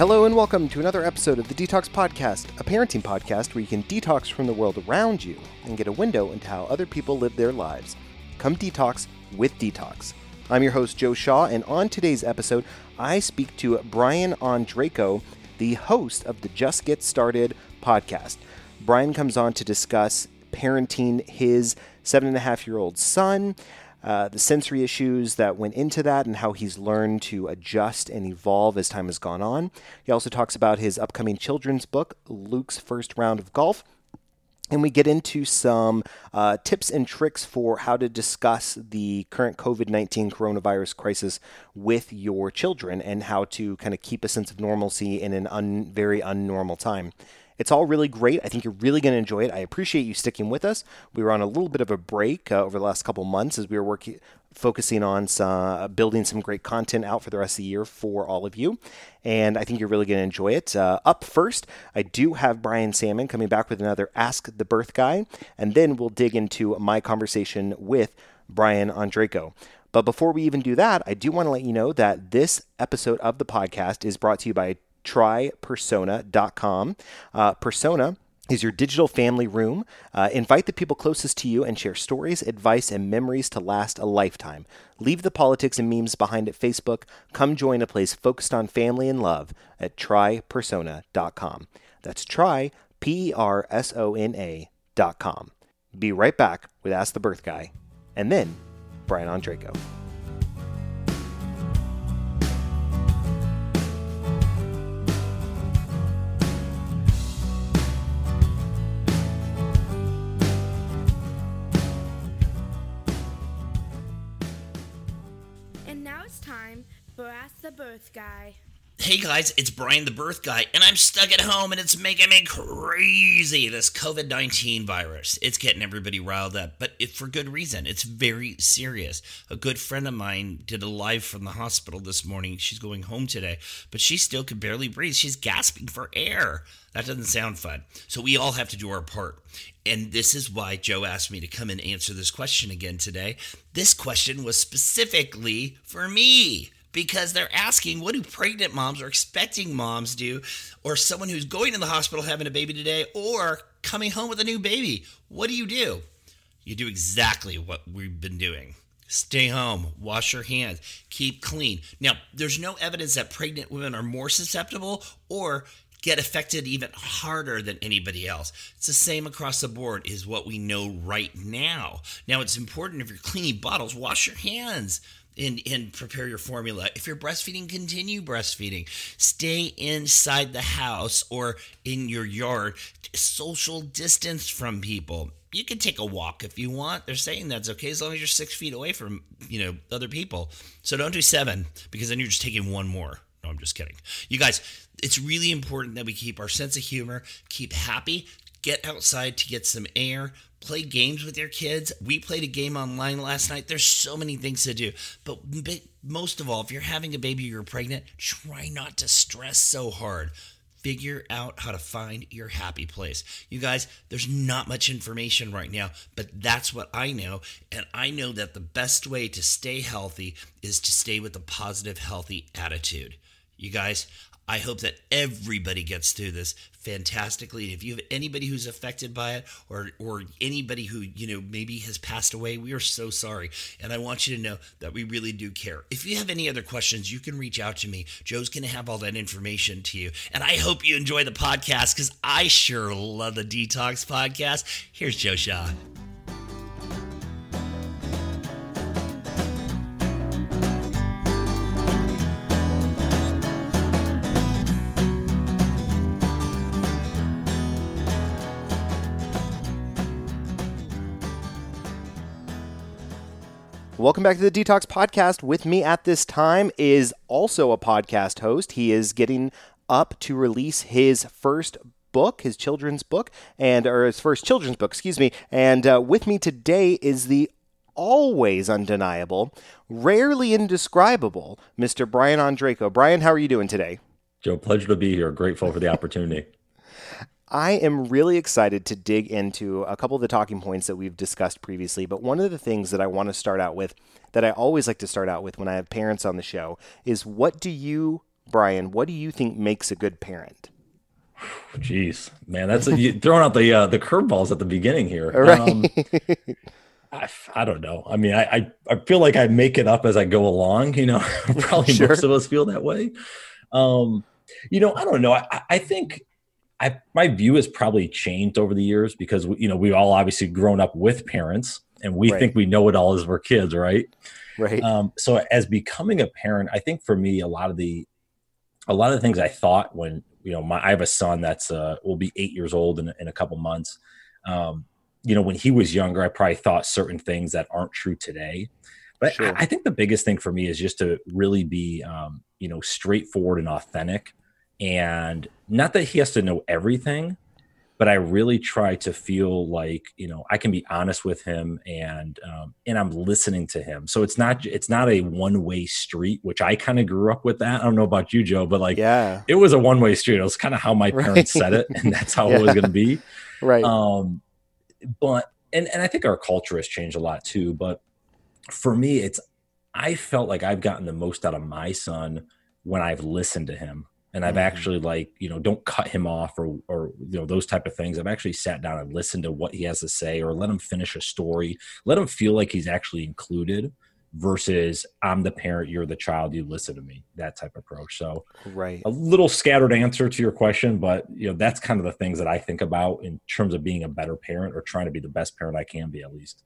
Hello and welcome to another episode of The Detox Podcast, a parenting podcast where you can detox from the world around you and get a window into how other people live their lives. Come detox with Detox. I'm your host, Joe Shaw, and on today's episode, I speak to Brian Ondrako, the host of the Just Get Started podcast. Brian comes on to discuss parenting his 7.5-year-old son, the sensory issues that went into that and how he's learned to adjust and evolve as time has gone on. He also talks about his upcoming children's book, Luke's First Round of Golf. And we get into some tips and tricks for how to discuss the current COVID-19 coronavirus crisis with your children and how to kind of keep a sense of normalcy in an very unnormal time. It's all really great. I think you're really going to enjoy it. I appreciate you sticking with us. We were on a little bit of a break over the last couple months as we were focusing on building some great content out for the rest of the year for all of you. And I think you're really going to enjoy it. Up first, I do have Brian Salmon coming back with another Ask the Birth Guy. And then we'll dig into my conversation with Brian Ondrako. But before we even do that, I do want to let you know that this episode of the podcast is brought to you by TryPersona.com. Persona is your digital family room. Invite the people closest to you and share stories, advice, and memories to last a lifetime. Leave the politics and memes behind at Facebook. Come join a place focused on family and love at TryPersona.com. That's Try, P-E-R-S-O-N-A.com. Be right back with Ask the Birth Guy and then Brian Ondrako. Birth Guy. Hey guys, it's Brian the Birth Guy, and I'm stuck at home, and it's making me crazy, this COVID-19 virus. It's getting everybody riled up, but for good reason. It's very serious. A good friend of mine did a live from the hospital this morning. She's going home today, but she still could barely breathe. She's gasping for air. That doesn't sound fun. So we all have to do our part. And this is why Joe asked me to come and answer this question again today. This question was specifically for me, because they're asking, what do pregnant moms or expecting moms do, or someone who's going to the hospital having a baby today, or coming home with a new baby? What do? You do exactly what we've been doing. Stay home, wash your hands, keep clean. Now, there's no evidence that pregnant women are more susceptible or get affected even harder than anybody else. It's the same across the board is what we know right now. Now, it's important if you're cleaning bottles, wash your hands. And prepare your formula. If you're breastfeeding, continue breastfeeding. Stay inside the house or in your yard. Social distance from people. You can take a walk if you want. They're saying that's okay as long as you're 6 feet away from, other people. So don't do 7 because then you're just taking one more. No, I'm just kidding. You guys, it's really important that we keep our sense of humor, keep happy, get outside to get some air, play games with your kids. We played a game online last night. There's so many things to do. But most of all, if you're having a baby or you're pregnant, try not to stress so hard. Figure out how to find your happy place. You guys, there's not much information right now, but that's what I know. And I know that the best way to stay healthy is to stay with a positive, healthy attitude. You guys, I hope that everybody gets through this fantastically. And if you have anybody who's affected by it or anybody who, maybe has passed away, we are so sorry. And I want you to know that we really do care. If you have any other questions, you can reach out to me. Joe's going to have all that information to you. And I hope you enjoy the podcast because I sure love the Detox Podcast. Here's Joe Shaw. Welcome back to the Detox Podcast. With me at this time is also a podcast host. He is getting up to release his first book, his first children's book. And with me today is the always undeniable, rarely indescribable, Mr. Brian Ondrako. Brian, how are you doing today? Joe, pleasure to be here. Grateful for the opportunity. I am really excited to dig into a couple of the talking points that we've discussed previously, but one of the things that I want to start out with, that I always like to start out with when I have parents on the show, is what do you Brian, what do you think makes a good parent? Jeez, man, that's throwing out the curveballs at the beginning here. Right. I don't know. I mean, I feel like I make it up as I go along, you know, probably sure. Most of us feel that way. You know, I don't know. I think my view has probably changed over the years because, you know, we all obviously grown up with parents and we right. think we know it all as we're kids. Right. Right. So as becoming a parent, I think for me, a lot of the things I thought when, you know, I have a son that's will be 8 years old in a couple months. You know, when he was younger, I probably thought certain things that aren't true today. But sure. I think the biggest thing for me is just to really be, you know, straightforward and authentic. And not that he has to know everything, but I really try to feel like, you know, I can be honest with him and I'm listening to him. So it's not a one-way street, which I kind of grew up with that. I don't know about you, Joe, but like, yeah. It was a one-way street. It was kind of how my parents right. said it, and that's how yeah. it was going to be. Right. But, and I think our culture has changed a lot too, but for me, I felt like I've gotten the most out of my son when I've listened to him and I've mm-hmm. actually like, you know, don't cut him off or, you know, those type of things. I've actually sat down and listened to what he has to say or let him finish a story, let him feel like he's actually included versus I'm the parent, you're the child, you listen to me, that type of approach. So right. a little scattered answer to your question, but you know, that's kind of the things that I think about in terms of being a better parent or trying to be the best parent I can be at least.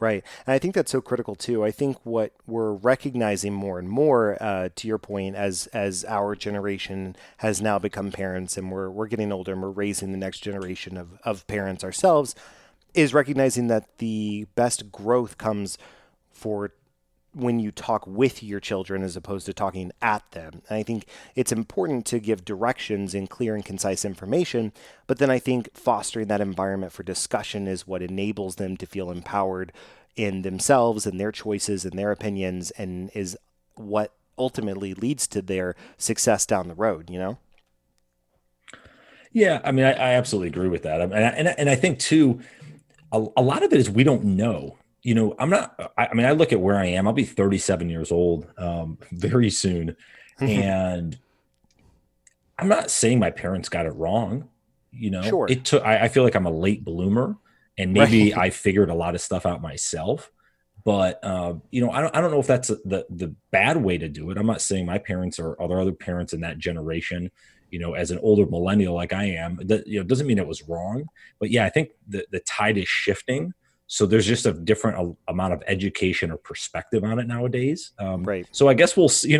Right. And I think that's so critical too. I think what we're recognizing more and more, to your point, as our generation has now become parents and we're getting older and we're raising the next generation of parents ourselves, is recognizing that the best growth comes for when you talk with your children as opposed to talking at them. And I think it's important to give directions and clear and concise information, but then I think fostering that environment for discussion is what enables them to feel empowered in themselves and their choices and their opinions and is what ultimately leads to their success down the road, you know? Yeah, I mean, I absolutely agree with that. And I think too, a lot of it is we don't know. You know, I mean, I look at where I am. I'll be 37 years old very soon. And I'm not saying my parents got it wrong. You know, sure. It took, I feel like I'm a late bloomer and maybe right. I figured a lot of stuff out myself. But, you know, I don't know if that's the bad way to do it. I'm not saying my parents or other parents in that generation, you know, as an older millennial like I am, that, you know, doesn't mean it was wrong. But yeah, I think the tide is shifting. So there's just a different amount of education or perspective on it nowadays. Right. So I guess we'll see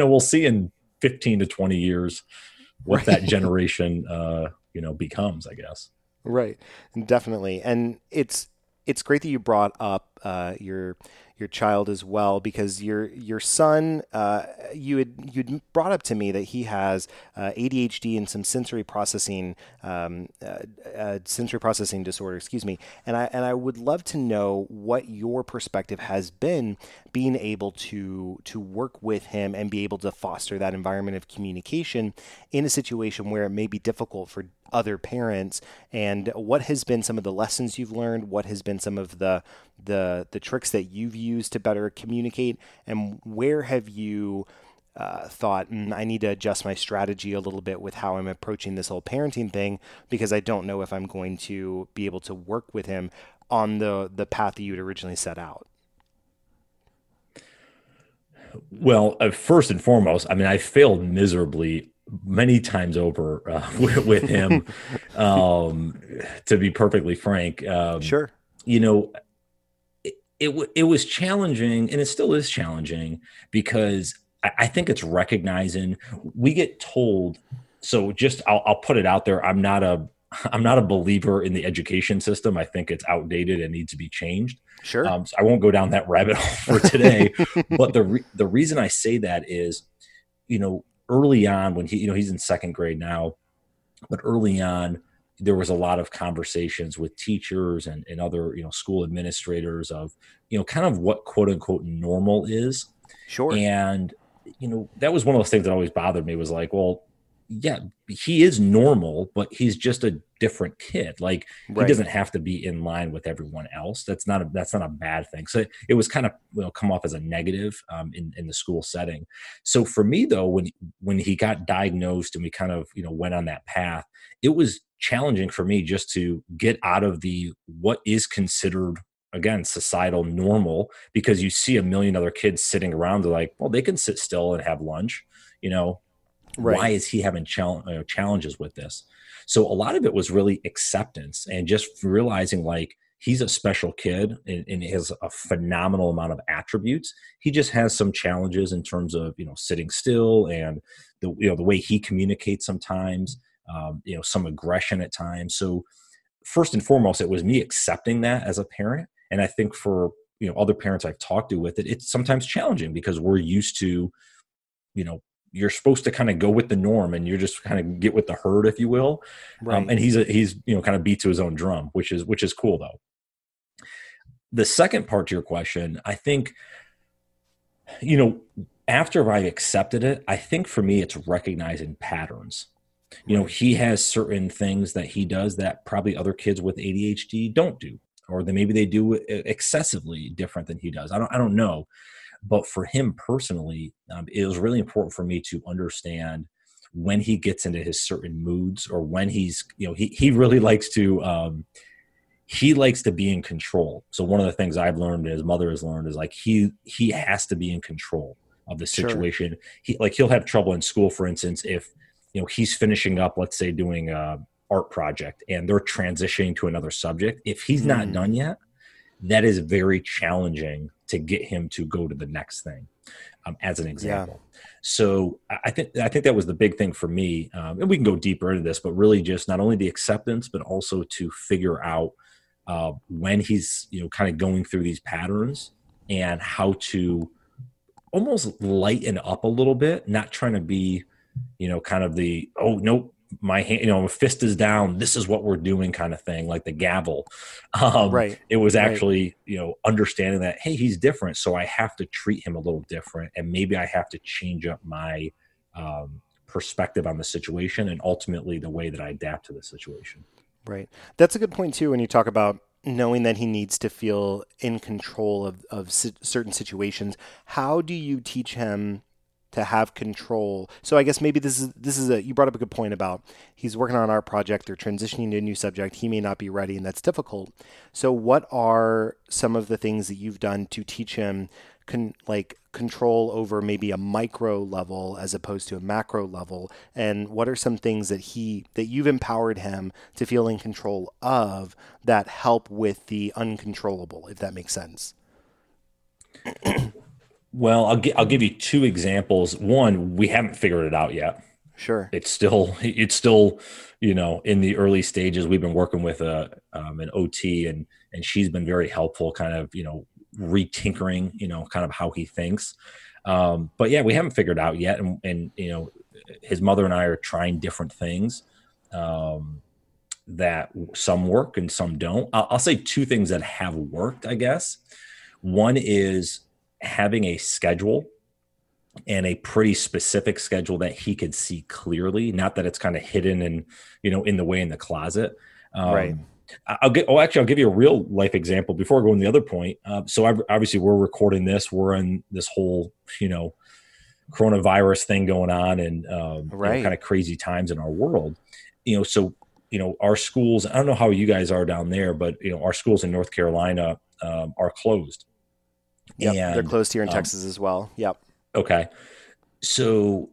in 15 to 20 years what right. that generation, you know, becomes, I guess. Right. Definitely. And it's great that you brought up your child as well, because your son, you'd brought up to me that he has ADHD and some sensory processing disorder, excuse me. And I would love to know what your perspective has been being able to work with him and be able to foster that environment of communication in a situation where it may be difficult for other parents, and what has been some of the lessons you've learned, what has been some of the tricks that you've used to better communicate, and where have you thought, I need to adjust my strategy a little bit with how I'm approaching this whole parenting thing, because I don't know if I'm going to be able to work with him on the path that you'd originally set out? Well, first and foremost, I mean, I failed miserably many times over with him, to be perfectly frank. Sure. You know, it was challenging, and it still is challenging, because I think it's recognizing we get told. So just I'll put it out there. I'm not a believer in the education system. I think it's outdated and needs to be changed. Sure. So I won't go down that rabbit hole for today. But the reason I say that is, you know, early on when he, you know, he's in second grade now, but early on, there was a lot of conversations with teachers and other, you know, school administrators of, you know, kind of what quote unquote normal is. Sure. And, you know, that was one of those things that always bothered me, was like, well, yeah, he is normal, but he's just a different kid. Like right. He doesn't have to be in line with everyone else. That's not a bad thing. So it was kind of, come off as a negative in the school setting. So for me though, when he got diagnosed and we kind of, went on that path, it was challenging for me just to get out of what is considered, again, societal normal, because you see a million other kids sitting around. They're like, well, they can sit still and have lunch, Right. Why is he having challenges with this? So a lot of it was really acceptance and just realizing he's a special kid and has a phenomenal amount of attributes. He just has some challenges in terms of, sitting still and the way he communicates sometimes, some aggression at times. So first and foremost, it was me accepting that as a parent. And I think for, other parents I've talked to with it, it's sometimes challenging because we're used to, you're supposed to kind of go with the norm and you're just kind of get with the herd, if you will. Right. And he's kind of beat to his own drum, which is cool though. The second part to your question, I think, after I accepted it, I think for me, it's recognizing patterns. He has certain things that he does that probably other kids with ADHD don't do, or that maybe they do excessively different than he does. I don't know. But for him personally, it was really important for me to understand when he gets into his certain moods or when he's, he really likes to, be in control. So one of the things I've learned, his mother has learned, is he has to be in control of the situation. Sure. He'll have trouble in school, for instance, if, he's finishing up, let's say doing an art project and they're transitioning to another subject. If he's not done yet, that is very challenging to get him to go to the next thing, as an example. Yeah. So I think that was the big thing for me. And we can go deeper into this, but really just not only the acceptance, but also to figure out when he's, kind of going through these patterns and how to almost lighten up a little bit, not trying to be, kind of the, oh, nope, my hand, my fist is down, this is what we're doing kind of thing, like the gavel. Right. It was actually, right. Understanding that, hey, he's different. So I have to treat him a little different. And maybe I have to change up my perspective on the situation and ultimately the way that I adapt to the situation. Right. That's a good point too, when you talk about knowing that he needs to feel in control of certain situations. How do you teach him to have control? So I guess maybe this is you brought up a good point about he's working on an art project or transitioning to a new subject. He may not be ready and that's difficult. So what are some of the things that you've done to teach him control over maybe a micro level as opposed to a macro level? And what are some things that you've empowered him to feel in control of that help with the uncontrollable, if that makes sense? Well, I'll give you two examples. One, we haven't figured it out yet. Sure. It's still, in the early stages. We've been working with an OT and she's been very helpful, kind of, retinkering, kind of how he thinks. But yeah, we haven't figured it out yet. And his mother and I are trying different things that some work and some don't. I'll say two things that have worked, I guess. One is having a schedule, and a pretty specific schedule that he could see clearly, not that it's kind of hidden and, in the way in the closet. Right. I'll give you a real life example before I go on the other point. So obviously we're recording this, we're in this whole, coronavirus thing going on and right. Kind of crazy times in our world, so, our schools, I don't know how you guys are down there, but, our schools in North Carolina are closed. Yeah, they're closed here in Texas as well. Yep. Okay. So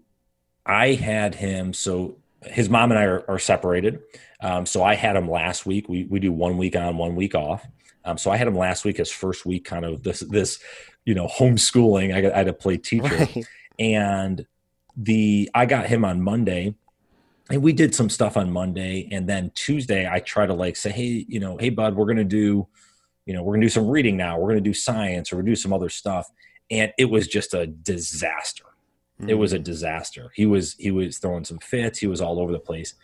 I had him. So his mom and I are separated. So I had him last week. We do 1 week on, 1 week off. So I had him last week, his first week, kind of this, homeschooling. I had to play teacher, right. And I got him on Monday. And we did some stuff on Monday, and then Tuesday I try to say, hey, hey bud, we're gonna do. We're going to do some reading now. We're going to do science or we're going to do some other stuff. And it was just a disaster. Mm-hmm. It was a disaster. He was throwing some fits. He was all over the place.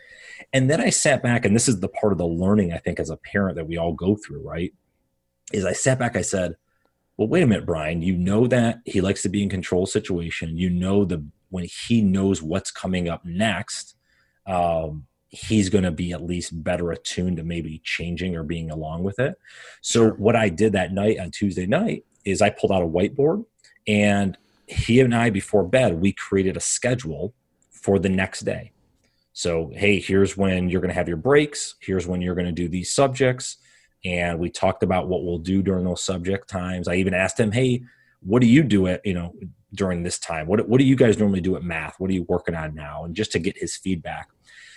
And then I sat back, and this is the part of the learning, I think, as a parent that we all go through, right? Is I sat back, I said, well, wait a minute, Brian, that he likes to be in control situation. When he knows what's coming up next, he's going to be at least better attuned to maybe changing or being along with it. So what I did that night on Tuesday night is I pulled out a whiteboard, and he and I, before bed, we created a schedule for the next day. So, hey, here's when you're going to have your breaks. Here's when you're going to do these subjects. And we talked about what we'll do during those subject times. I even asked him, hey, what do you do at, during this time? What do you guys normally do at math? What are you working on now? And just to get his feedback.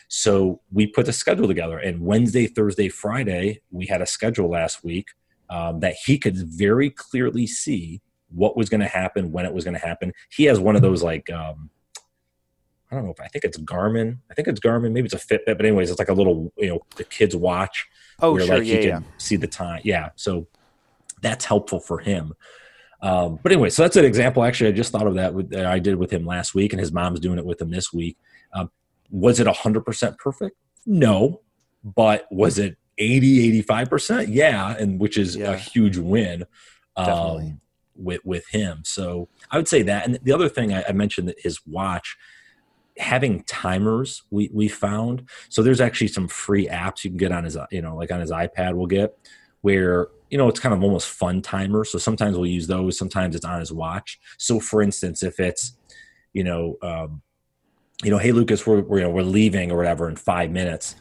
So we put the schedule together, and Wednesday, Thursday, Friday, we had a schedule last week that he could very clearly see what was going to happen, when it was going to happen. He has one of those, like, I don't know if, I think it's Garmin. Maybe it's a Fitbit, but anyways, it's like a little, the kids watch. Oh, where, sure. Like, he can see the time. Yeah. So that's helpful for him. But anyway, so that's an example. Actually, I just thought of that I did with him last week, and his mom's doing it with him this week. Was it 100% perfect? No. But was it 80, 85%? Yeah. And which is a huge win with him. So I would say that. And the other thing I mentioned, that his watch, having timers, we found. So there's actually some free apps you can get on his, like on his iPad we'll get, where, it's kind of almost fun timers. So sometimes we'll use those. Sometimes it's on his watch. So for instance, if it's, hey, Lucas, we're leaving or whatever in 5 minutes,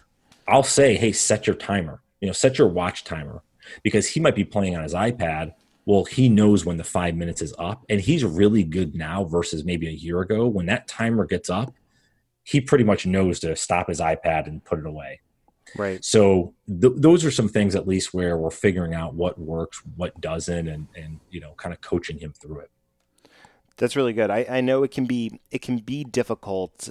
I'll say, hey, set your timer, set your watch timer, because he might be playing on his iPad. Well, he knows when the 5 minutes is up, and he's really good now versus maybe a year ago. When that timer gets up, he pretty much knows to stop his iPad and put it away. Right. So those are some things, at least, where we're figuring out what works, what doesn't, and kind of coaching him through it. That's really good. I know it can be difficult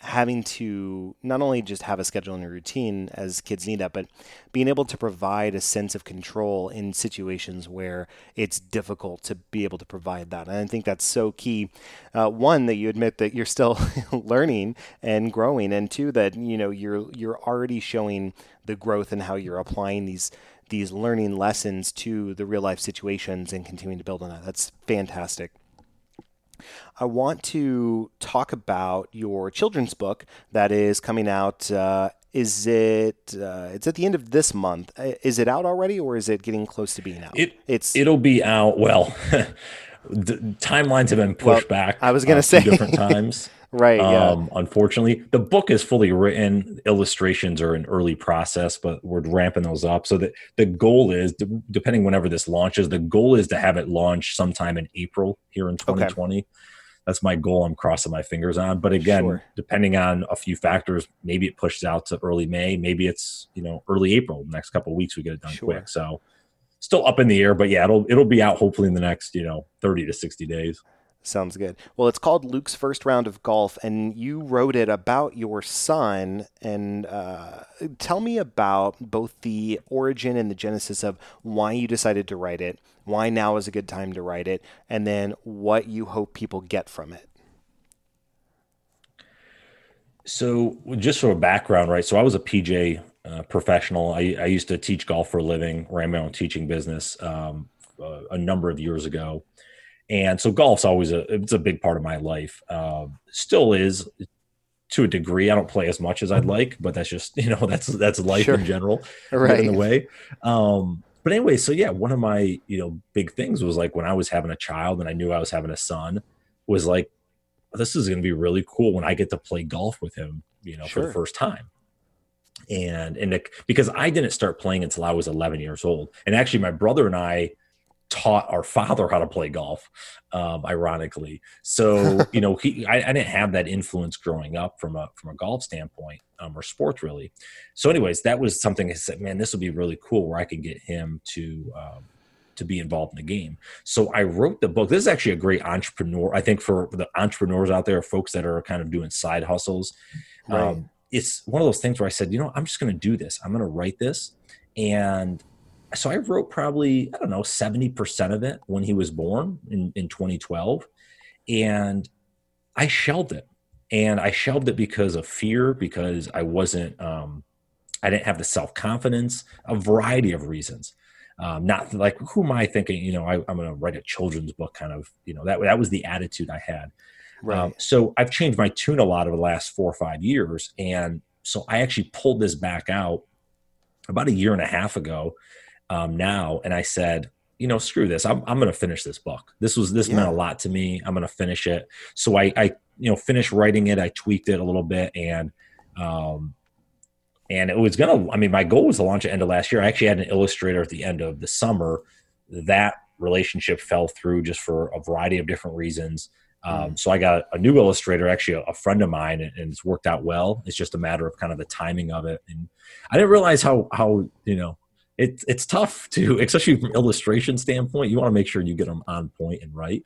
having to not only just have a schedule and a routine, as kids need that, but being able to provide a sense of control in situations where it's difficult to be able to provide that. And I think that's so key. One, that you admit that you're still learning and growing, and two, that you're already showing the growth in how you're applying these learning lessons to the real life situations and continuing to build on that. That's fantastic. I want to talk about your children's book that is coming out. It's at the end of this month. Is it out already, or is it getting close to being out? It'll be out. Well, the timelines have been pushed back. I was going to say different times. Right. Yeah. Unfortunately, the book is fully written. Illustrations are an early process, but we're ramping those up. So the goal is, depending whenever this launches, the goal is to have it launch sometime in April here in 2020. Okay. That's my goal. I'm crossing my fingers on. But again, depending on a few factors, maybe it pushes out to early May. Maybe it's early April. The next couple of weeks we get it done quick. So still up in the air. But yeah, it'll be out hopefully in the next 30 to 60 days. Sounds good. Well, it's called Luke's First Round of Golf, and you wrote it about your son. And tell me about both the origin and the genesis of why you decided to write it, why now is a good time to write it, and then what you hope people get from it. So just sort of background, right? So I was a PJ professional. I used to teach golf for a living, ran my own teaching business a number of years ago. And so golf's always it's a big part of my life. Still is to a degree. I don't play as much as I'd like, but that's just, that's life in general. Right. In a way. But anyway, so yeah, one of my, big things was, like, when I was having a child and I knew I was having a son, was like, this is going to be really cool when I get to play golf with him, for the first time. And because I didn't start playing until I was 11 years old. And actually my brother and I taught our father how to play golf, ironically. So, I didn't have that influence growing up from a golf standpoint, or sports really. So anyways, that was something I said, man, this would be really cool where I can get him to be involved in the game. So I wrote the book. This is actually a great entrepreneur. I think for the entrepreneurs out there, folks that are kind of doing side hustles, right. It's one of those things where I said, I'm just going to do this. I'm going to write this. And so I wrote probably, 70% of it when he was born in 2012. And I shelved it. And I shelved it because of fear, because I wasn't, I didn't have the self-confidence, a variety of reasons. Not like, who am I thinking, I'm going to write a children's book, kind of, that was the attitude I had. Right. So I've changed my tune a lot over the last 4 or 5 years. And so I actually pulled this back out about 1.5 years ago now. And I said, you know, screw this. I'm going to finish this book. This meant a lot to me. I'm going to finish it. So I finished writing it. I tweaked it a little bit, and it was going to, I mean, my goal was to launch at the end of last year. I actually had an illustrator at the end of the summer. That relationship fell through just for a variety of different reasons. So I got a new illustrator, actually a friend of mine, and it's worked out well. It's just a matter of kind of the timing of it. And I didn't realize how, you know, it's tough to, especially from an illustration standpoint, you want to make sure you get them on point and right.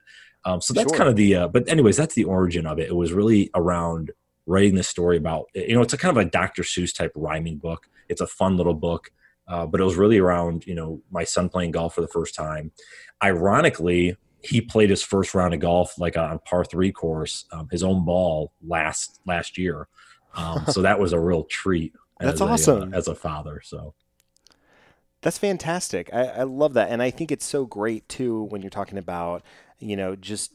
So that's kind of the, but anyways, that's the origin of it. It was really around writing this story about, you know, it's a kind of a Dr. Seuss type rhyming book. It's a fun little book, but it was really around, you know, my son playing golf for the first time. Ironically, he played his first round of golf, like on par 3 course, his own ball last year. So that was a real treat. That's awesome. As a father. So. That's fantastic. I love that. And I think it's so great too, when you're talking about, you know, just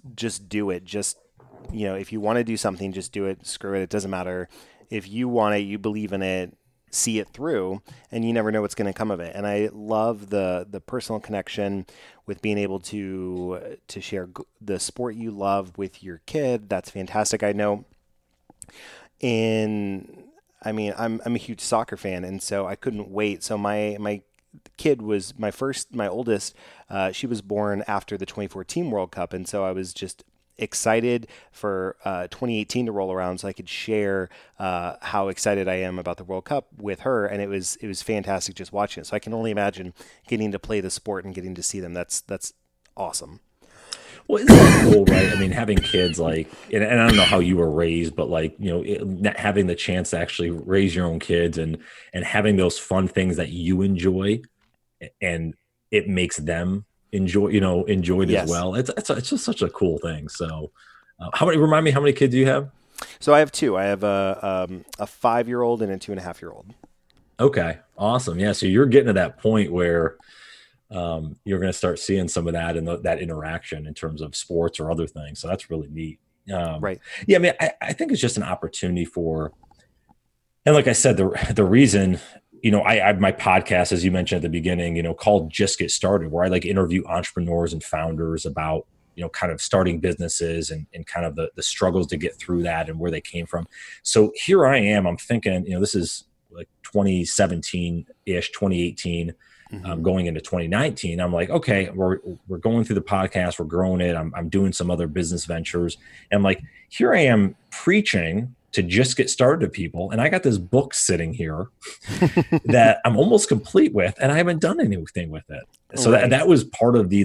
do it. Just, you know, if you want to do something, just do it. Screw it. It doesn't matter. If you want it, you believe in it, see it through, and you never know what's going to come of it. And I love the personal connection with being able to share the sport you love with your kid. That's fantastic. I know I'm a huge soccer fan, and so I couldn't wait. So my kid was my oldest, she was born after the 2014 World Cup. And so I was just excited for 2018 to roll around so I could share how excited I am about the World Cup with her. And it was fantastic just watching it. So I can only imagine getting to play the sport and getting to see them. That's awesome. Well, isn't that cool, right? I mean, having kids, like, and I don't know how you were raised, but like, you know, having the chance to actually raise your own kids and having those fun things that you enjoy, and it makes them enjoyed as well. It's just such a cool thing. So, how many kids do you have? So I have two. I have a 5-year-old and a 2.5-year-old. Okay, awesome. Yeah, so you're getting to that point where. You're going to start seeing some of that and that interaction in terms of sports or other things. So that's really neat. Right. Yeah. I mean, I think it's just an opportunity for, and like I said, the reason, you know, I my podcast, as you mentioned at the beginning, you know, called Just Get Started, where I like interview entrepreneurs and founders about, you know, kind of starting businesses and kind of the struggles to get through that and where they came from. So here I am, I'm thinking, you know, this is like 2017 ish, 2018, going into 2019, I'm like, okay, we're going through the podcast, we're growing it. I'm doing some other business ventures, and I'm like, here I am preaching to just get started to people, and I got this book sitting here that I'm almost complete with, and I haven't done anything with it. So right. that was part of the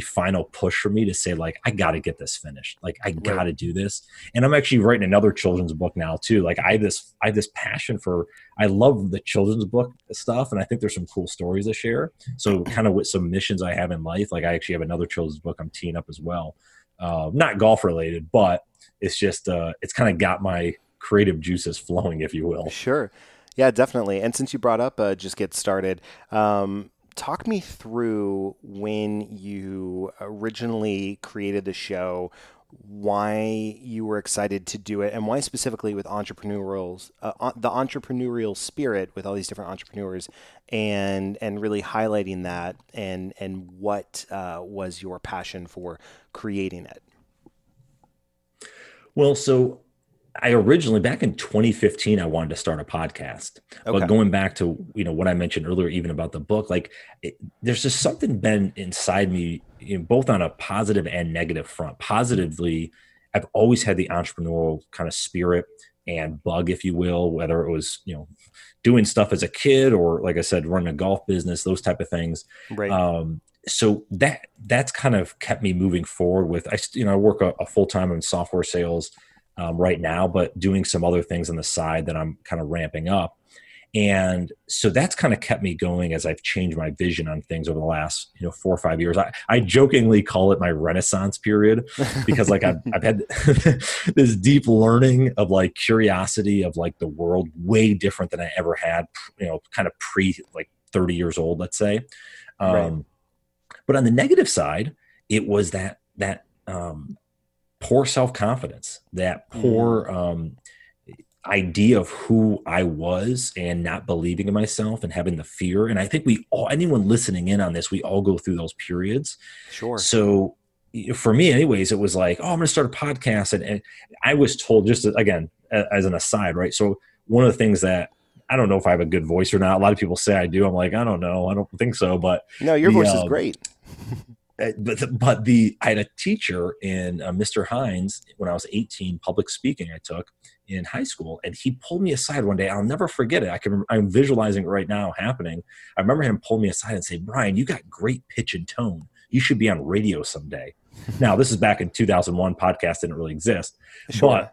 final push for me to say, like, I got to get this finished. Like, I got to do this. And I'm actually writing another children's book now too. Like, I have this passion I love the children's book stuff, and I think there's some cool stories to share. So kind of with some missions I have in life, like I actually have another children's book I'm teeing up as well. Not golf related, but it's just, it's kind of got my creative juices flowing, if you will. Sure. Yeah, definitely. And since you brought up Just Get Started, talk me through when you originally created the show, why you were excited to do it, and why specifically with the entrepreneurial spirit with all these different entrepreneurs, and really highlighting that and what was your passion for creating it? Well, so I originally, back in 2015, I wanted to start a podcast, but going back to, you know, what I mentioned earlier, even about the book, like there's just something been inside me, you know, both on a positive and negative front. Positively, I've always had the entrepreneurial kind of spirit and bug, if you will, whether it was, you know, doing stuff as a kid or, like I said, running a golf business, those type of things. Right. So that's kind of kept me moving forward with, I work a full time in software sales right now, but doing some other things on the side that I'm kind of ramping up. And so that's kind of kept me going as I've changed my vision on things over the last, you know, 4 or 5 years. I jokingly call it my Renaissance period, because like I've had this deep learning of like curiosity of like the world, way different than I ever had, you know, kind of pre like 30 years old, let's say. Right. But on the negative side, it was that poor self-confidence, that poor idea of who I was and not believing in myself and having the fear. And I think we all, anyone listening in on this, we all go through those periods. Sure. So for me anyways, it was like, oh, I'm going to start a podcast. And I was told, just again, as an aside, right? So one of the things that, I don't know if I have a good voice or not. A lot of people say I do. I'm like, I don't know. I don't think so. But no, your voice is great. But I had a teacher in Mr. Hines when I was 18, public speaking I took in high school, and he pulled me aside one day. I'll never forget it. I'm visualizing it right now happening. I remember him pull me aside and say, Brian, you got great pitch and tone. You should be on radio someday. Now, this is back in 2001. Podcasts didn't really exist. Sure.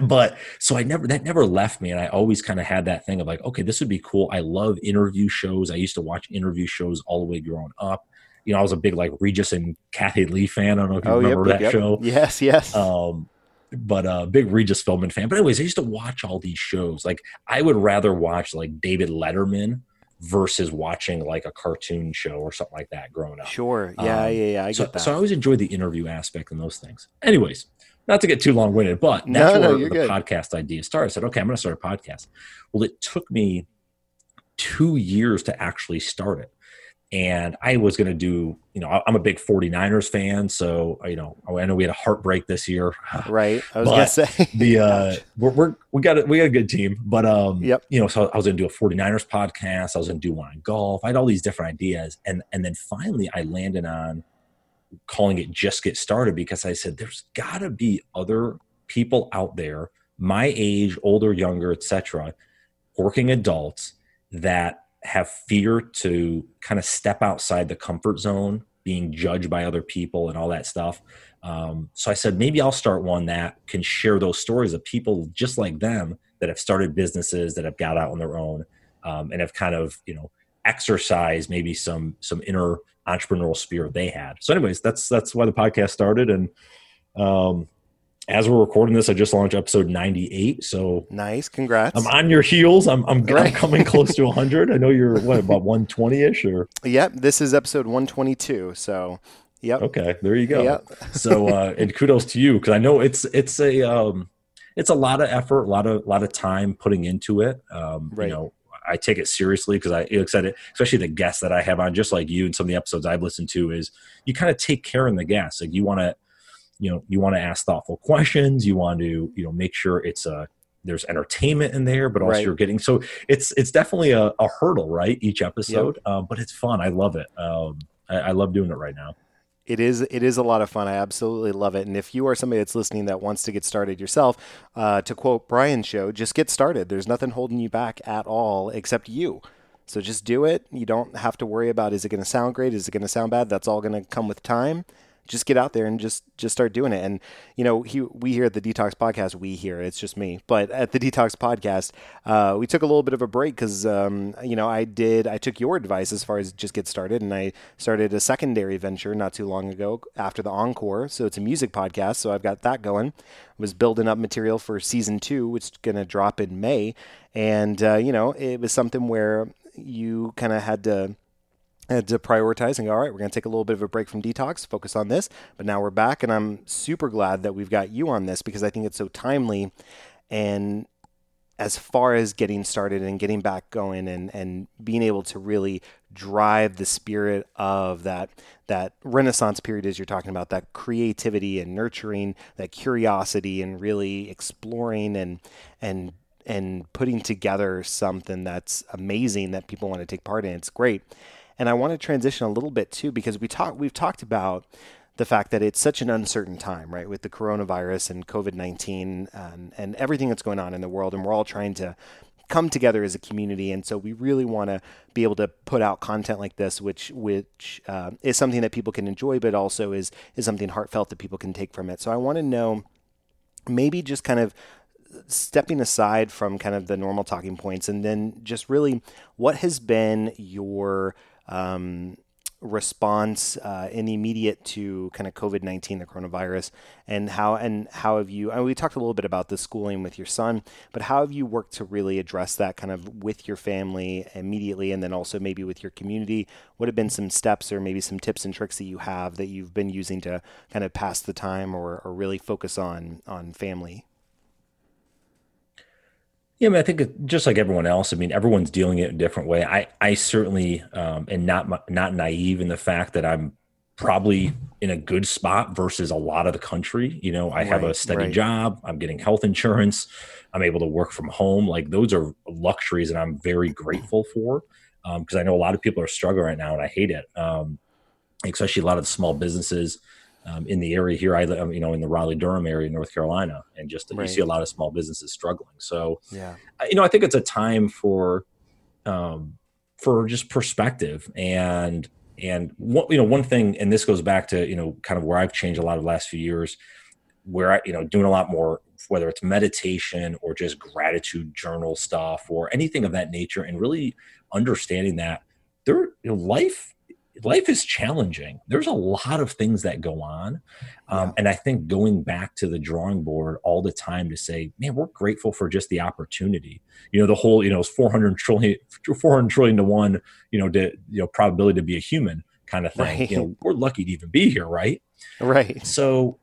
But so that never left me. And I always kind of had that thing of like, okay, this would be cool. I love interview shows. I used to watch interview shows all the way growing up. You know, I was a big like Regis and Kathie Lee fan. I don't know if you remember that show. Yes, yes. But big Regis Philbin fan. But anyways, I used to watch all these shows. Like I would rather watch like David Letterman versus watching like a cartoon show or something like that growing up. Sure. Yeah. I get that. So I always enjoyed the interview aspect and those things. Anyways. Not to get too long-winded, but that's where the podcast idea started. I said, okay, I'm going to start a podcast. Well, it took me 2 years to actually start it. And I was going to do, you know, I'm a big 49ers fan. So, you know, I know we had a heartbreak this year. Right. I was going to say. We got a good team. But, you know, so I was going to do a 49ers podcast. I was going to do one on golf. I had all these different ideas. And then finally I landed on calling it Just Get Started, because I said, there's gotta be other people out there, my age, older, younger, etc., working adults that have fear to kind of step outside the comfort zone, being judged by other people and all that stuff. So I said, maybe I'll start one that can share those stories of people just like them that have started businesses, that have got out on their own, and have kind of, you know, exercised maybe some inner entrepreneurial spirit they had. So anyways, that's why the podcast started. And as we're recording this, I just launched episode 98. So nice. Congrats. I'm on your heels. I'm coming close to 100. I know you're about 120-ish or? Yep. This is episode 122. So yep. Okay. There you go. Yep. So, and kudos to you. Cause I know it's a lot of effort, a lot of time putting into it. Right. You know, I take it seriously because I said it, especially the guests that I have on, just like you and some of the episodes I've listened to, is you kind of take care in the guests. Like you want to ask thoughtful questions. You want to, you know, make sure there's entertainment in there, but also right. You're getting, so it's definitely a hurdle, right? Each episode, yep. But it's fun. I love it. I love doing it right now. It is a lot of fun. I absolutely love it. And if you are somebody that's listening that wants to get started yourself, to quote Brian's show, just get started. There's nothing holding you back at all except you. So just do it. You don't have to worry about, is it going to sound great? Is it going to sound bad? That's all going to come with time. Just get out there and just start doing it. And, you know, we here at the Detox Podcast, it's just me, but at the Detox Podcast, we took a little bit of a break because, you know, I took your advice as far as just get started. And I started a secondary venture not too long ago after the Encore. So it's a music podcast. So I've got that going. I was building up material for season 2, which is going to drop in May. And, you know, it was something where you kind of had to prioritize and go, all right, we're going to take a little bit of a break from Detox, focus on this, but now we're back. And I'm super glad that we've got you on this because I think it's so timely. And as far as getting started and getting back going and being able to really drive the spirit of that Renaissance period, as you're talking about, that creativity and nurturing, that curiosity and really exploring and putting together something that's amazing that people want to take part in. It's great. And I want to transition a little bit too, because we've talked about the fact that it's such an uncertain time, right? With the coronavirus and COVID-19 and everything that's going on in the world. And we're all trying to come together as a community. And so we really want to be able to put out content like this, which is something that people can enjoy, but also is something heartfelt that people can take from it. So I want to know, maybe just kind of stepping aside from kind of the normal talking points, and then just really what has been your response in immediate to kind of COVID-19, the coronavirus, and how have you, and we talked a little bit about the schooling with your son, but how have you worked to really address that kind of with your family immediately, and then also maybe with your community? What have been some steps or maybe some tips and tricks that you have that you've been using to kind of pass the time or really focus on family? Yeah, I mean, I think it, just like everyone else, I mean, everyone's dealing it in a different way. I certainly am not naive in the fact that I'm probably in a good spot versus a lot of the country. You know, I have a steady job. I'm getting health insurance. I'm able to work from home. Like, those are luxuries that I'm very grateful for, because I know a lot of people are struggling right now, and I hate it, especially a lot of the small businesses in the area here. I live, you know, in the Raleigh-Durham area in North Carolina, and just you see a lot of small businesses struggling. So, you know, I think it's a time for just perspective and what, you know, one thing, and this goes back to, you know, kind of where I've changed a lot of the last few years, where I, you know, doing a lot more, whether it's meditation or just gratitude journal stuff or anything of that nature, and really understanding that there, you know, life is challenging. There's a lot of things that go on. And I think going back to the drawing board all the time to say, man, we're grateful for just the opportunity. You know, the whole, you know, it's 400 trillion to one, you know, probability to be a human kind of thing. Right. You know, we're lucky to even be here. Right. So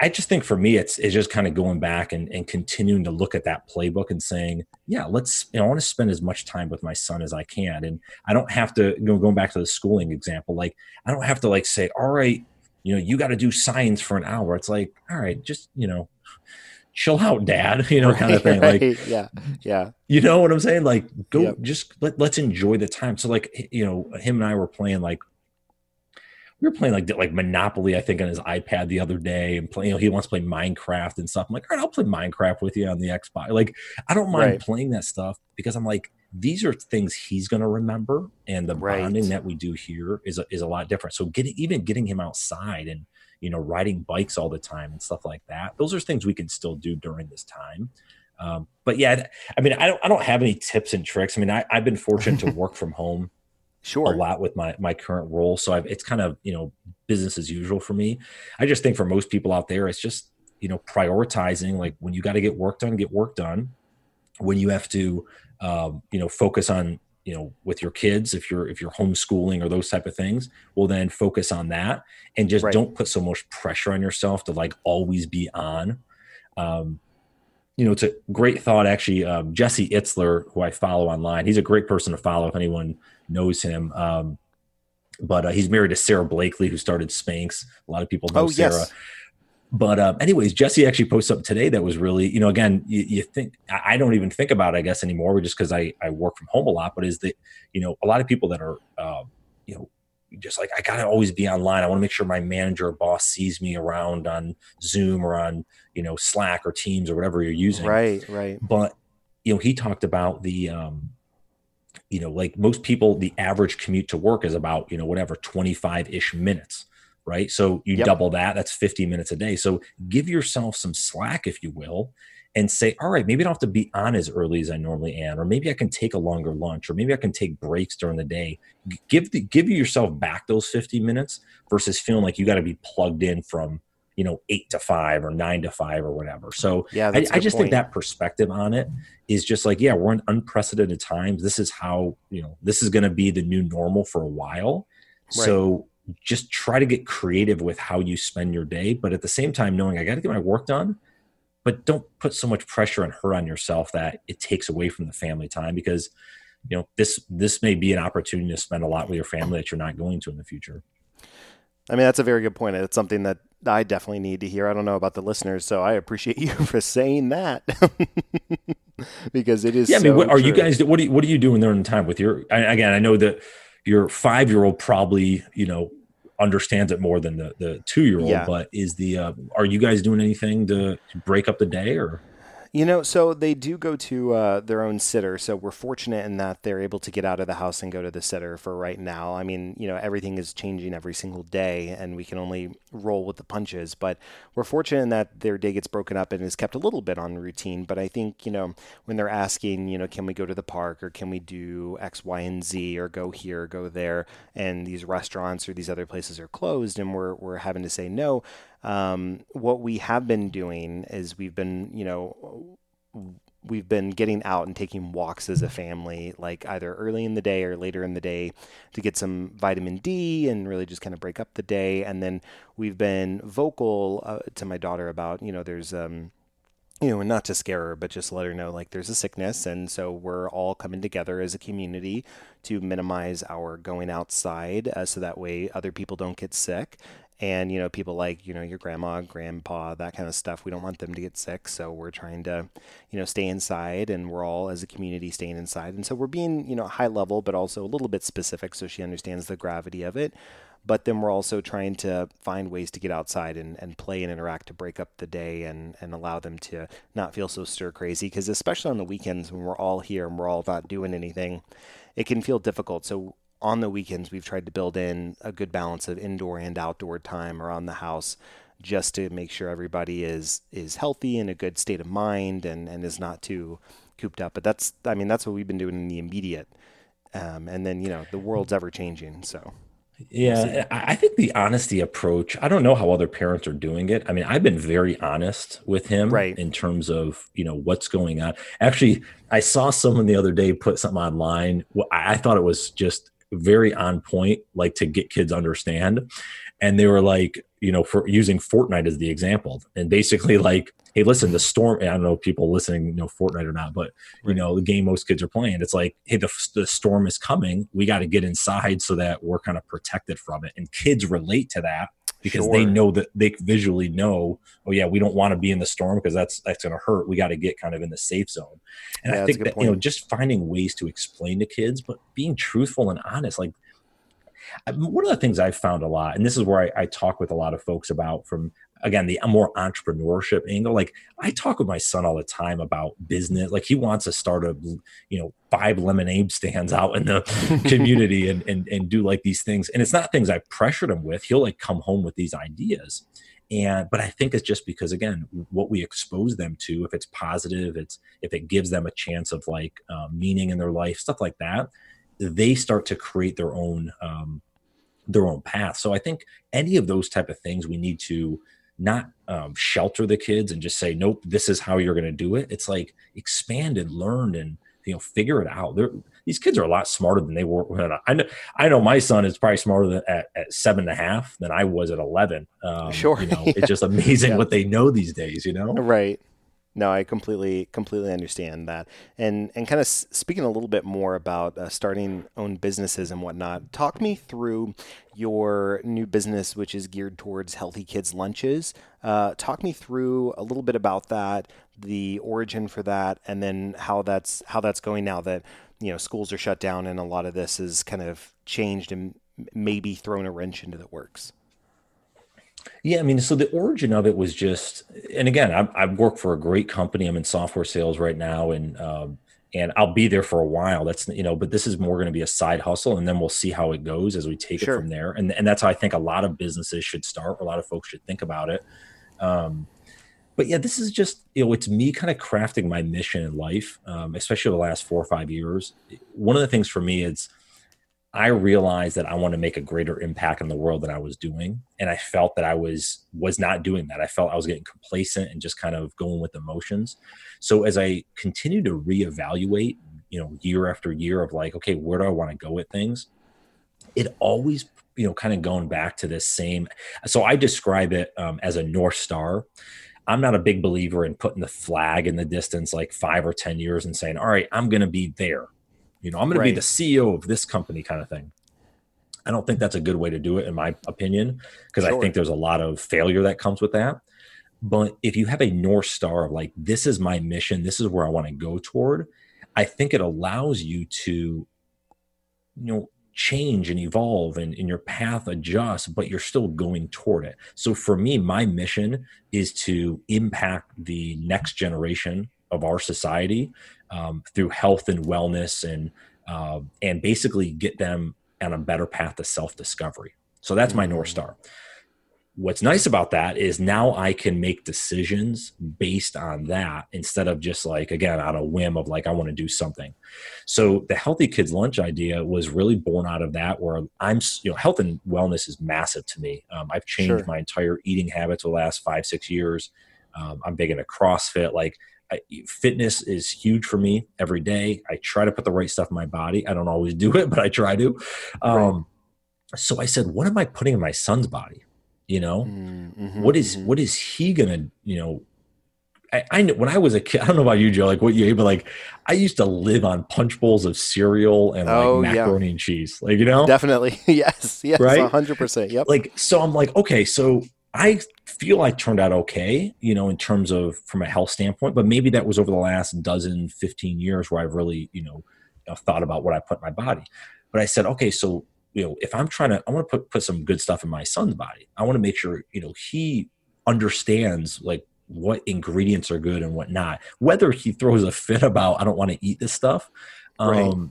I just think for me, it's just kind of going back and continuing to look at that playbook and saying, I want to spend as much time with my son as I can. And I don't have to, you know, going back to the schooling example, like, I don't have to like say, all right, you know, you got to do science for an hour. It's like, all right, just, you know, chill out, dad, you know, kind of thing. Like, yeah. You know what I'm saying? Like, go just let's enjoy the time. So like, you know, him and I were playing like Monopoly, I think, on his iPad the other day, and playing, you know, he wants to play Minecraft and stuff. I'm like, all right, I'll play Minecraft with you on the Xbox. Like, I don't mind playing that stuff, because I'm like, these are things he's going to remember. And the bonding that we do here is a lot different. So getting him outside and, you know, riding bikes all the time and stuff like that, those are things we can still do during this time. But yeah, I mean, I don't have any tips and tricks. I mean, I've been fortunate to work from home a lot with my current role. So it's kind of, you know, business as usual for me. I just think for most people out there, it's just, you know, prioritizing, like, when you got to get work done. When you have to, you know, focus on, you know, with your kids, if you're homeschooling or those type of things, well, then focus on that, and just don't put so much pressure on yourself to like always be on. You know, it's a great thought, actually. Jesse Itzler, who I follow online, he's a great person to follow if anyone knows him. But he's married to Sarah Blakely, who started Spanx. A lot of people know Sarah. Yes. But anyways, Jesse actually posted something today that was really, you know, again, you think, I don't even think about it, I guess, anymore, just because I work from home a lot. But is that, you know, a lot of people that are, you know, just like, I got to always be online. I want to make sure my manager or boss sees me around on Zoom or on, you know, Slack or Teams or whatever you're using. Right. But, you know, he talked about the, you know, like most people, the average commute to work is about, you know, whatever, 25-ish minutes, right? So you double that, that's 50 minutes a day. So give yourself some slack, if you will, and say, all right, maybe I don't have to be on as early as I normally am, or maybe I can take a longer lunch, or maybe I can take breaks during the day. Give yourself back those 50 minutes versus feeling like you got to be plugged in from, you know, 8 to 5 or 9 to 5 or whatever. So I just think that perspective on it is just like, yeah, we're in unprecedented times. This is how, you know, this is going to be the new normal for a while. Right. So just try to get creative with how you spend your day. But at the same time, knowing I got to get my work done, but don't put so much pressure and hurt on yourself that it takes away from the family time, because, you know, this may be an opportunity to spend a lot with your family that you're not going to in the future. I mean, that's a very good point. It's something that I definitely need to hear. I don't know about the listeners, so I appreciate you for saying that, because it is. Yeah, I mean, what are you guys? What are you doing during the time with your? Again, I know that your 5-year-old probably, you know, understands it more than the 2-year-old, but are you guys doing anything to break up the day or? You know, so they do go to their own sitter. So we're fortunate in that they're able to get out of the house and go to the sitter for right now. I mean, you know, everything is changing every single day and we can only roll with the punches. But we're fortunate in that their day gets broken up and is kept a little bit on routine. But I think, you know, when they're asking, you know, can we go to the park or can we do X, Y, and Z or go here, or go there, and these restaurants or these other places are closed and we're having to say no. What we have been doing is we've been getting out and taking walks as a family, like either early in the day or later in the day to get some vitamin D and really just kind of break up the day. And then we've been vocal to my daughter about, you know, there's, you know, and not to scare her, but just let her know, like, there's a sickness. And so we're all coming together as a community to minimize our going outside so that way other people don't get sick. And, you know, people like, you know, your grandma, grandpa, that kind of stuff, we don't want them to get sick. So we're trying to, you know, stay inside, and we're all as a community staying inside. And so we're being, you know, high level, but also a little bit specific so she understands the gravity of it. But then we're also trying to find ways to get outside and play and interact to break up the day and allow them to not feel so stir crazy. Because especially on the weekends when we're all here and we're all not doing anything, it can feel difficult. So on the weekends, we've tried to build in a good balance of indoor and outdoor time around the house just to make sure everybody is healthy and a good state of mind and is not too cooped up. But that's, I mean, that's what we've been doing in the immediate. And then, you know, the world's ever changing. So. Yeah, I think the honesty approach, I don't know how other parents are doing it. I mean, I've been very honest with him in terms of, you know, what's going on. Actually, I saw someone the other day put something online. I thought it was just very on point, like to get kids understand. And they were like, you know, for using Fortnite as the example, and basically like, hey, listen, the storm, I don't know if people listening know Fortnite or not, but you know, the game most kids are playing, it's like, hey, the storm is coming. We got to get inside so that we're kind of protected from it. And kids relate to that because they know that they visually know, oh yeah, we don't want to be in the storm because that's going to hurt. We got to get kind of in the safe zone. And I think that, you know, just finding ways to explain to kids, but being truthful and honest, like, one of the things I've found a lot, and this is where I talk with a lot of folks about from, again, the more entrepreneurship angle. Like I talk with my son all the time about business. Like he wants to start a, you know, 5 lemonade stands out in the community and do like these things. And it's not things I pressured him with. He'll like come home with these ideas. But I think it's just because, again, what we expose them to, if it's positive, it's, if it gives them a chance of like meaning in their life, stuff like that, they start to create their own path. So I think any of those type of things, we need to not shelter the kids and just say, nope, this is how you're going to do it. It's like expand and learn and, you know, figure it out. These kids are a lot smarter than they were. I know my son is probably smarter than, at 7.5 than I was at 11. You know, it's just amazing what they know these days, you know? Right. No, I completely understand that. And kind of speaking a little bit more about starting own businesses and whatnot, talk me through your new business, which is geared towards healthy kids lunches. Talk me through a little bit about that, the origin for that, and then how that's going now that, you know, schools are shut down and a lot of this is kind of changed and maybe thrown a wrench into the works. Yeah, I mean, so the origin of it was just, and again, I work for a great company. I'm in software sales right now, and I'll be there for a while. That's, you know, but this is more going to be a side hustle, and then we'll see how it goes as we take it from there. And that's how I think a lot of businesses should start. A lot of folks should think about it. But yeah, this is just, you know, it's me kind of crafting my mission in life, especially the last 4 or 5 years. One of the things for me is, I realized that I want to make a greater impact on the world than I was doing. And I felt that I was not doing that. I felt I was getting complacent and just kind of going with emotions. So as I continue to reevaluate, you know, year after year of like, okay, where do I want to go with things? It always, you know, kind of going back to this same. So I describe it as a North Star. I'm not a big believer in putting the flag in the distance, like 5 or 10 years and saying, all right, I'm going to be there. You know, I'm going to be the CEO of this company kind of thing. I don't think that's a good way to do it, in my opinion, because I think there's a lot of failure that comes with that. But if you have a North Star of like, this is my mission, this is where I want to go toward, I think it allows you to, you know, change and evolve and your path adjusts, but you're still going toward it. So for me, my mission is to impact the next generation of our society through health and wellness, and basically get them on a better path to self-discovery. So that's my North Star. What's nice about that is now I can make decisions based on that instead of just like, again, on a whim of like, I want to do something. So the Healthy Kids Lunch idea was really born out of that, where I'm, you know, health and wellness is massive to me. I've changed my entire eating habits the last 5-6 years. I'm big into CrossFit. Like, fitness is huge for me every day. I try to put the right stuff in my body. I don't always do it, but I try to. So I said, what am I putting in my son's body? You know, what is he gonna, you know, I know when I was a kid, I don't know about you, Joe, like what you ate, but like I used to live on punch bowls of cereal and like macaroni and cheese, like, you know, definitely. Yes. Right. 100%. Yep. Like, so I'm like, okay, so I feel I turned out okay, you know, in terms of from a health standpoint, but maybe that was over the last 15 years where I've really, you know thought about what I put in my body. But I said, okay, so, you know, if I'm trying to, I want to put some good stuff in my son's body. I want to make sure, you know, he understands like what ingredients are good and what not, whether he throws a fit about, I don't want to eat this stuff. But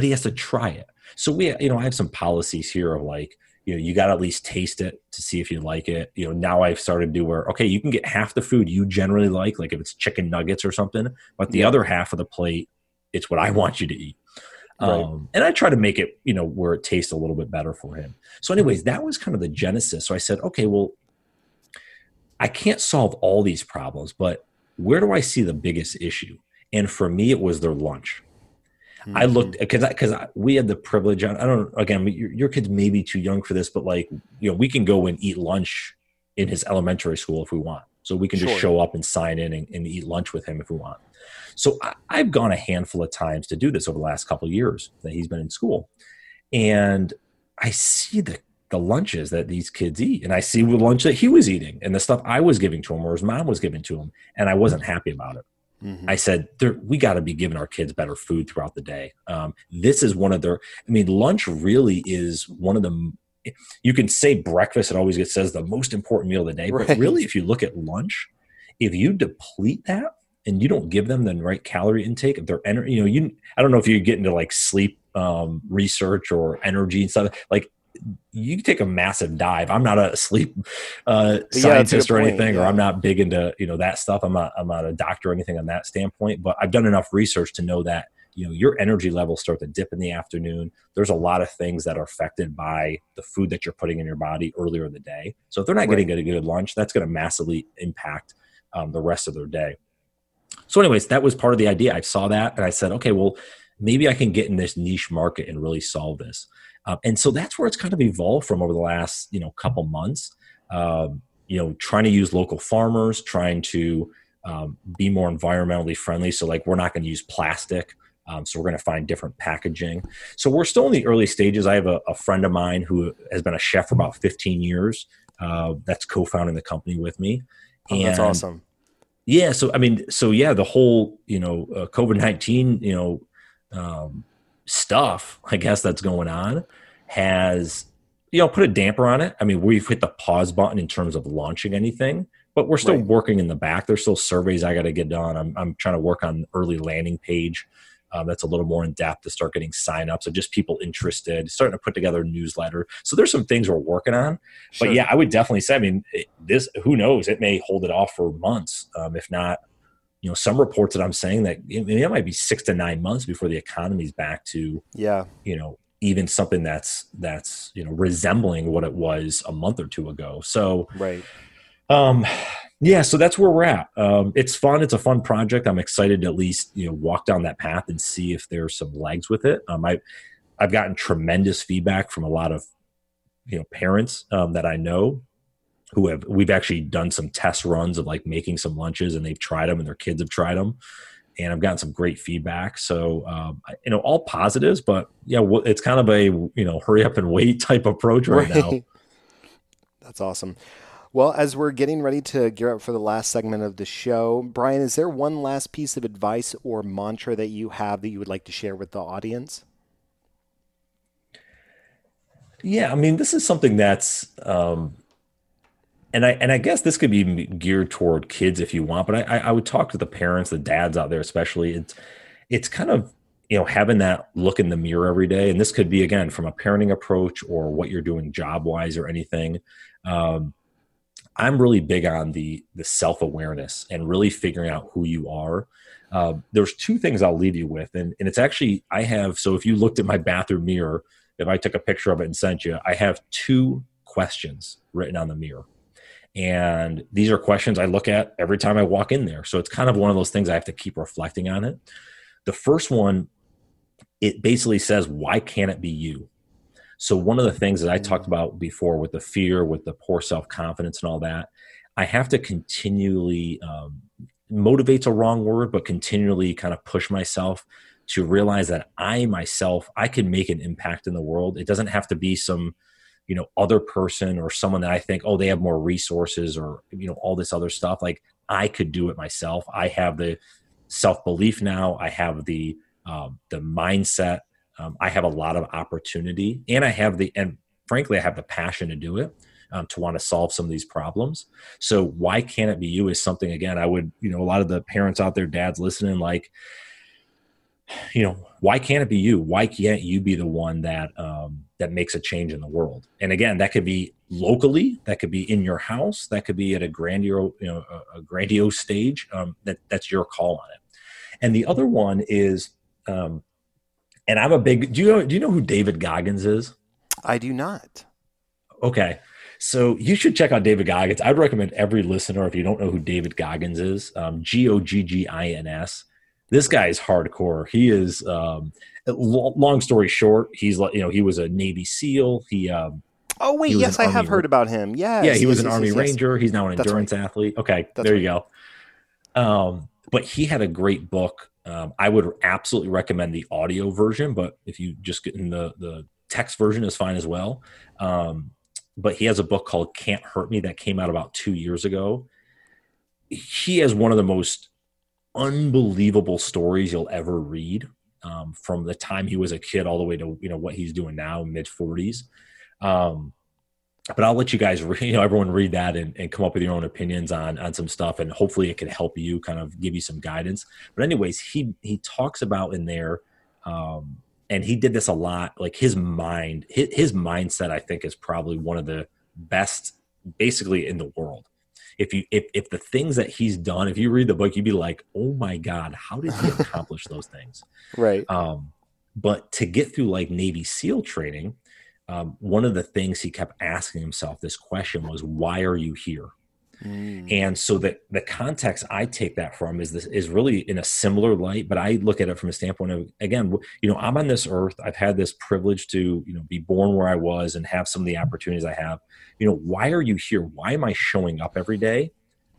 he has to try it. So we, you know, I have some policies here of like, you know, you got to at least taste it to see if you like it. You know, now I've started to do where, okay, you can get half the food you generally like if it's chicken nuggets or something, but the other half of the plate, it's what I want you to eat. And I try to make it, you know, where it tastes a little bit better for him. So anyways, that was kind of the genesis. So I said, okay, well, I can't solve all these problems, but where do I see the biggest issue? And for me, it was their lunch. I looked, because we had the privilege, I don't, again, your kid's maybe too young for this, but like, you know, we can go and eat lunch in his elementary school if we want. So we can just show up and sign in and eat lunch with him if we want. So I've gone a handful of times to do this over the last couple of years that he's been in school. And I see the lunches that these kids eat. And I see the lunch that he was eating and the stuff I was giving to him or his mom was giving to him. And I wasn't happy about it. I said, we got to be giving our kids better food throughout the day. This is one of their, I mean, lunch really is one of the, you can say breakfast, it always gets says the most important meal of the day. But really, if you look at lunch, if you deplete that, and you don't give them the right calorie intake of their energy, you know, I don't know if you get into like sleep research or energy and stuff, like you take a massive dive. I'm not a sleep scientist or anything, or I'm not big into, you know, that stuff. I'm not a doctor or anything on that standpoint, but I've done enough research to know that, you know, your energy levels start to dip in the afternoon. There's a lot of things that are affected by the food that you're putting in your body earlier in the day. So if they're not getting a good lunch, that's going to massively impact the rest of their day. So anyways, that was part of the idea. I saw that and I said, okay, well, maybe I can get in this niche market and really solve this. And so that's where it's kind of evolved from over the last, you know, couple months, you know, trying to use local farmers, trying to be more environmentally friendly. So like, we're not going to use plastic. So we're going to find different packaging. So we're still in the early stages. I have a friend of mine who has been a chef for about 15 years. That's co-founding the company with me. Oh, that's awesome. Yeah. So, I mean, the whole, you know, COVID-19, you know, stuff, I guess that's going on has, you know, put a damper on it. I mean, we've hit the pause button in terms of launching anything, but we're still working in the back. There's still surveys I got to get done. I'm trying to work on early landing page. That's a little more in depth to start getting signups of just people interested, starting to put together a newsletter. So there's some things we're working on, but yeah, I would definitely say, I mean, this, who knows, it may hold it off for months. If not, you know, some reports that I'm saying that it might be 6 to 9 months before the economy's back to, you know, even something that's, you know, resembling what it was a month or two ago. So, yeah, so that's where we're at. It's fun. It's a fun project. I'm excited to at least, you know, walk down that path and see if there's some legs with it. I've gotten tremendous feedback from a lot of, you know, parents that I know who have, we've actually done some test runs of like making some lunches and they've tried them and their kids have tried them. And I've gotten some great feedback. So, you know, all positives, but yeah, it's kind of a, you know, hurry up and wait type approach right now. That's awesome. Well, as we're getting ready to gear up for the last segment of the show, Brian, is there one last piece of advice or mantra that you have that you would like to share with the audience? Yeah, I mean, this is something that's And I guess this could be geared toward kids if you want, but I would talk to the parents, the dads out there, especially. It's kind of, you know, having that look in the mirror every day. And this could be, again, from a parenting approach or what you're doing job wise or anything. I'm really big on the self-awareness and really figuring out who you are. There's two things I'll leave you with. And it's actually, so if you looked at my bathroom mirror, if I took a picture of it and sent you, I have two questions written on the mirror. And these are questions I look at every time I walk in there. So it's kind of one of those things I have to keep reflecting on it. The first one, it basically says, why can't it be you? So one of the things that I talked about before with the fear, with the poor self-confidence and all that, I have to continually, motivate's a wrong word, but continually kind of push myself to realize that I can make an impact in the world. It doesn't have to be some, you know, other person or someone that I think, oh, they have more resources or, you know, all this other stuff. Like, I could do it myself. I have the self-belief now. I have the mindset. I have a lot of opportunity, and I have the passion to do it, to want to solve some of these problems. So why can't it be you is something, again, I would, you know, a lot of the parents out there, dads listening, like, you know, why can't it be you? Why can't you be the one that that makes a change in the world? And again, that could be locally, that could be in your house, that could be at a grandiose stage. That's your call on it. And the other one is, and I'm a big. Do you know who David Goggins is? I do not. Okay, so you should check out David Goggins. I'd recommend every listener, if you don't know who David Goggins is, Goggins. This guy is hardcore. He is, long story short, he's like, you know, he was a Navy SEAL. I have heard about him. He was an Army Ranger. He's now an endurance athlete. Okay, there you go. But he had a great book. I would absolutely recommend the audio version, but if you just get in the text version is fine as well. But he has a book called Can't Hurt Me that came out about 2 years ago. He has one of the most unbelievable stories you'll ever read, from the time he was a kid all the way to, you know, what he's doing now, mid-40s. But I'll let you guys, everyone read that and come up with your own opinions on some stuff, and hopefully it can help you, kind of give you some guidance. But anyways, he talks about in there, and he did this a lot, like his mindset, I think, is probably one of the best basically in the world. If the things that he's done, if you read the book, you'd be like, oh my God, how did he accomplish those things? Right. But to get through like Navy SEAL training, one of the things he kept asking himself this question was, why are you here? Mm. And so the context I take that from is really in a similar light, but I look at it from a standpoint of, again, you know, I'm on this earth. I've had this privilege to, you know, be born where I was and have some of the opportunities I have. You know, why are you here? Why am I showing up every day?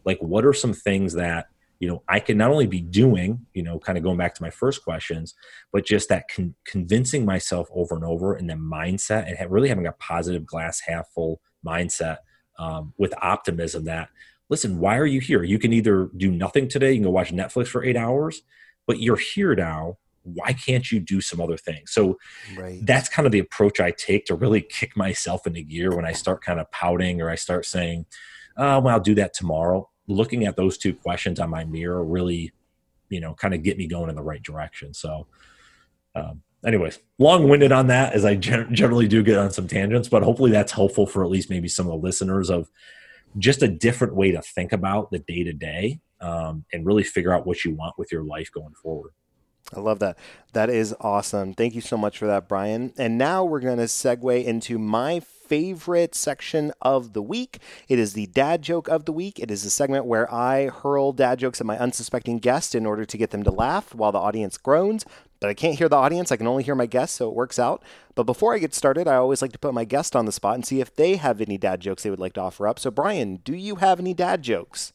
Like, what are some things that, you know, I can not only be doing, you know, kind of going back to my first questions, but just that convincing myself over and over, and then mindset, and really having a positive glass half full mindset, with optimism that, listen, why are you here? You can either do nothing today, you can go watch Netflix for 8 hours, but you're here now. Why can't you do some other things? So That's kind of the approach I take to really kick myself into gear when I start kind of pouting, or I start saying, oh, well, I'll do that tomorrow. Looking at those two questions on my mirror really, you know, kind of get me going in the right direction. So, anyways, long-winded on that, as I generally do get on some tangents, but hopefully that's helpful for at least maybe some of the listeners, of just a different way to think about the day-to-day, and really figure out what you want with your life going forward. I love that. That is awesome. Thank you so much for that, Brian. And now we're going to segue into my favorite section of the week. It is the dad joke of the week. It is a segment where I hurl dad jokes at my unsuspecting guest in order to get them to laugh while the audience groans. But I can't hear the audience. I can only hear my guest, so it works out. But before I get started, I always like to put my guest on the spot and see if they have any dad jokes they would like to offer up. So, Brian, do you have any dad jokes?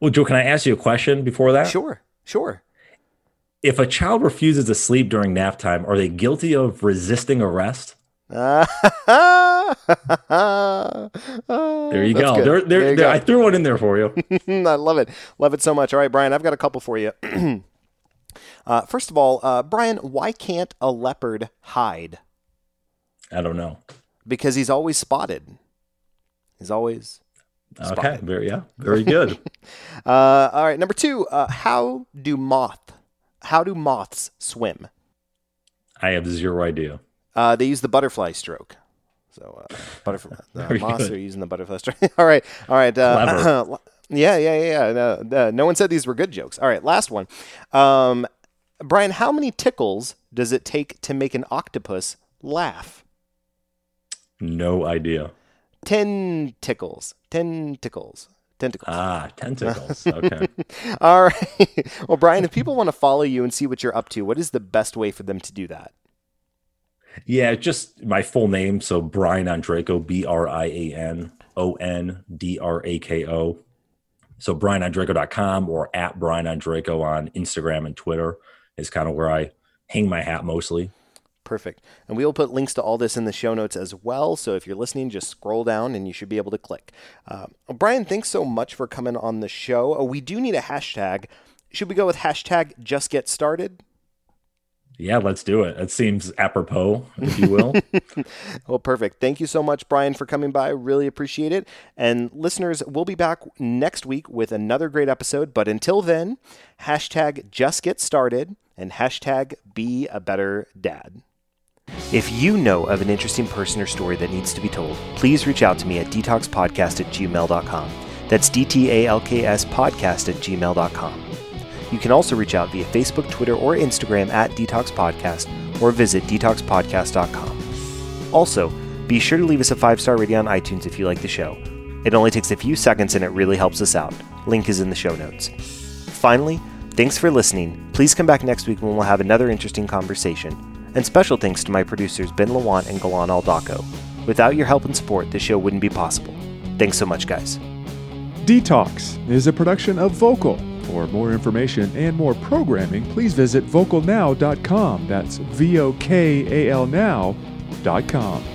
Well, Joe, can I ask you a question before that? Sure. If a child refuses to sleep during nap time, are they guilty of resisting arrest? There you go. There you go. I threw one in there for you. I love it. Love it so much. All right, Brian, I've got a couple for you. First of all, Brian, why can't a leopard hide? I don't know. Because he's always spotted. is always spotted. Okay, very good. All right, number two, how do moths swim? I have zero idea. They use the butterfly stroke. So moths are using the butterfly stroke. All right. Yeah. No one said these were good jokes. All right, last one. Brian, how many tickles does it take to make an octopus laugh? No idea. 10 tickles. Tentacles. Ah, tentacles. Okay. All right. Well, Brian, if people want to follow you and see what you're up to, what is the best way for them to do that? Yeah, just my full name. So Brian Ondrako, BrianOndrako. So BrianOndrako.com or at Brian Ondrako on Instagram and Twitter is kind of where I hang my hat mostly. Perfect. And we will put links to all this in the show notes as well. So if you're listening, just scroll down and you should be able to click. Brian, thanks so much for coming on the show. We do need a hashtag. Should we go with hashtag Just Get Started? Yeah, let's do it. It seems apropos, if you will. Well, perfect. Thank you so much, Brian, for coming by. Really appreciate it. And listeners, we'll be back next week with another great episode. But until then, hashtag Just Get Started and hashtag Be a Better Dad. If you know of an interesting person or story that needs to be told, please reach out to me at detoxpodcast@gmail.com. That's DTALKS podcast@gmail.com. You can also reach out via Facebook, Twitter, or Instagram at Detox Podcast, or visit detoxpodcast.com. Also, be sure to leave us a 5-star rating on iTunes if you like the show. It only takes a few seconds and it really helps us out. Link is in the show notes. Finally, thanks for listening. Please come back next week when we'll have another interesting conversation. And special thanks to my producers Ben Lawant and Galan Aldako. Without your help and support, this show wouldn't be possible. Thanks so much, guys. Detox is a production of Vocal. For more information and more programming, please visit vocalnow.com. That's VOKALnow.com.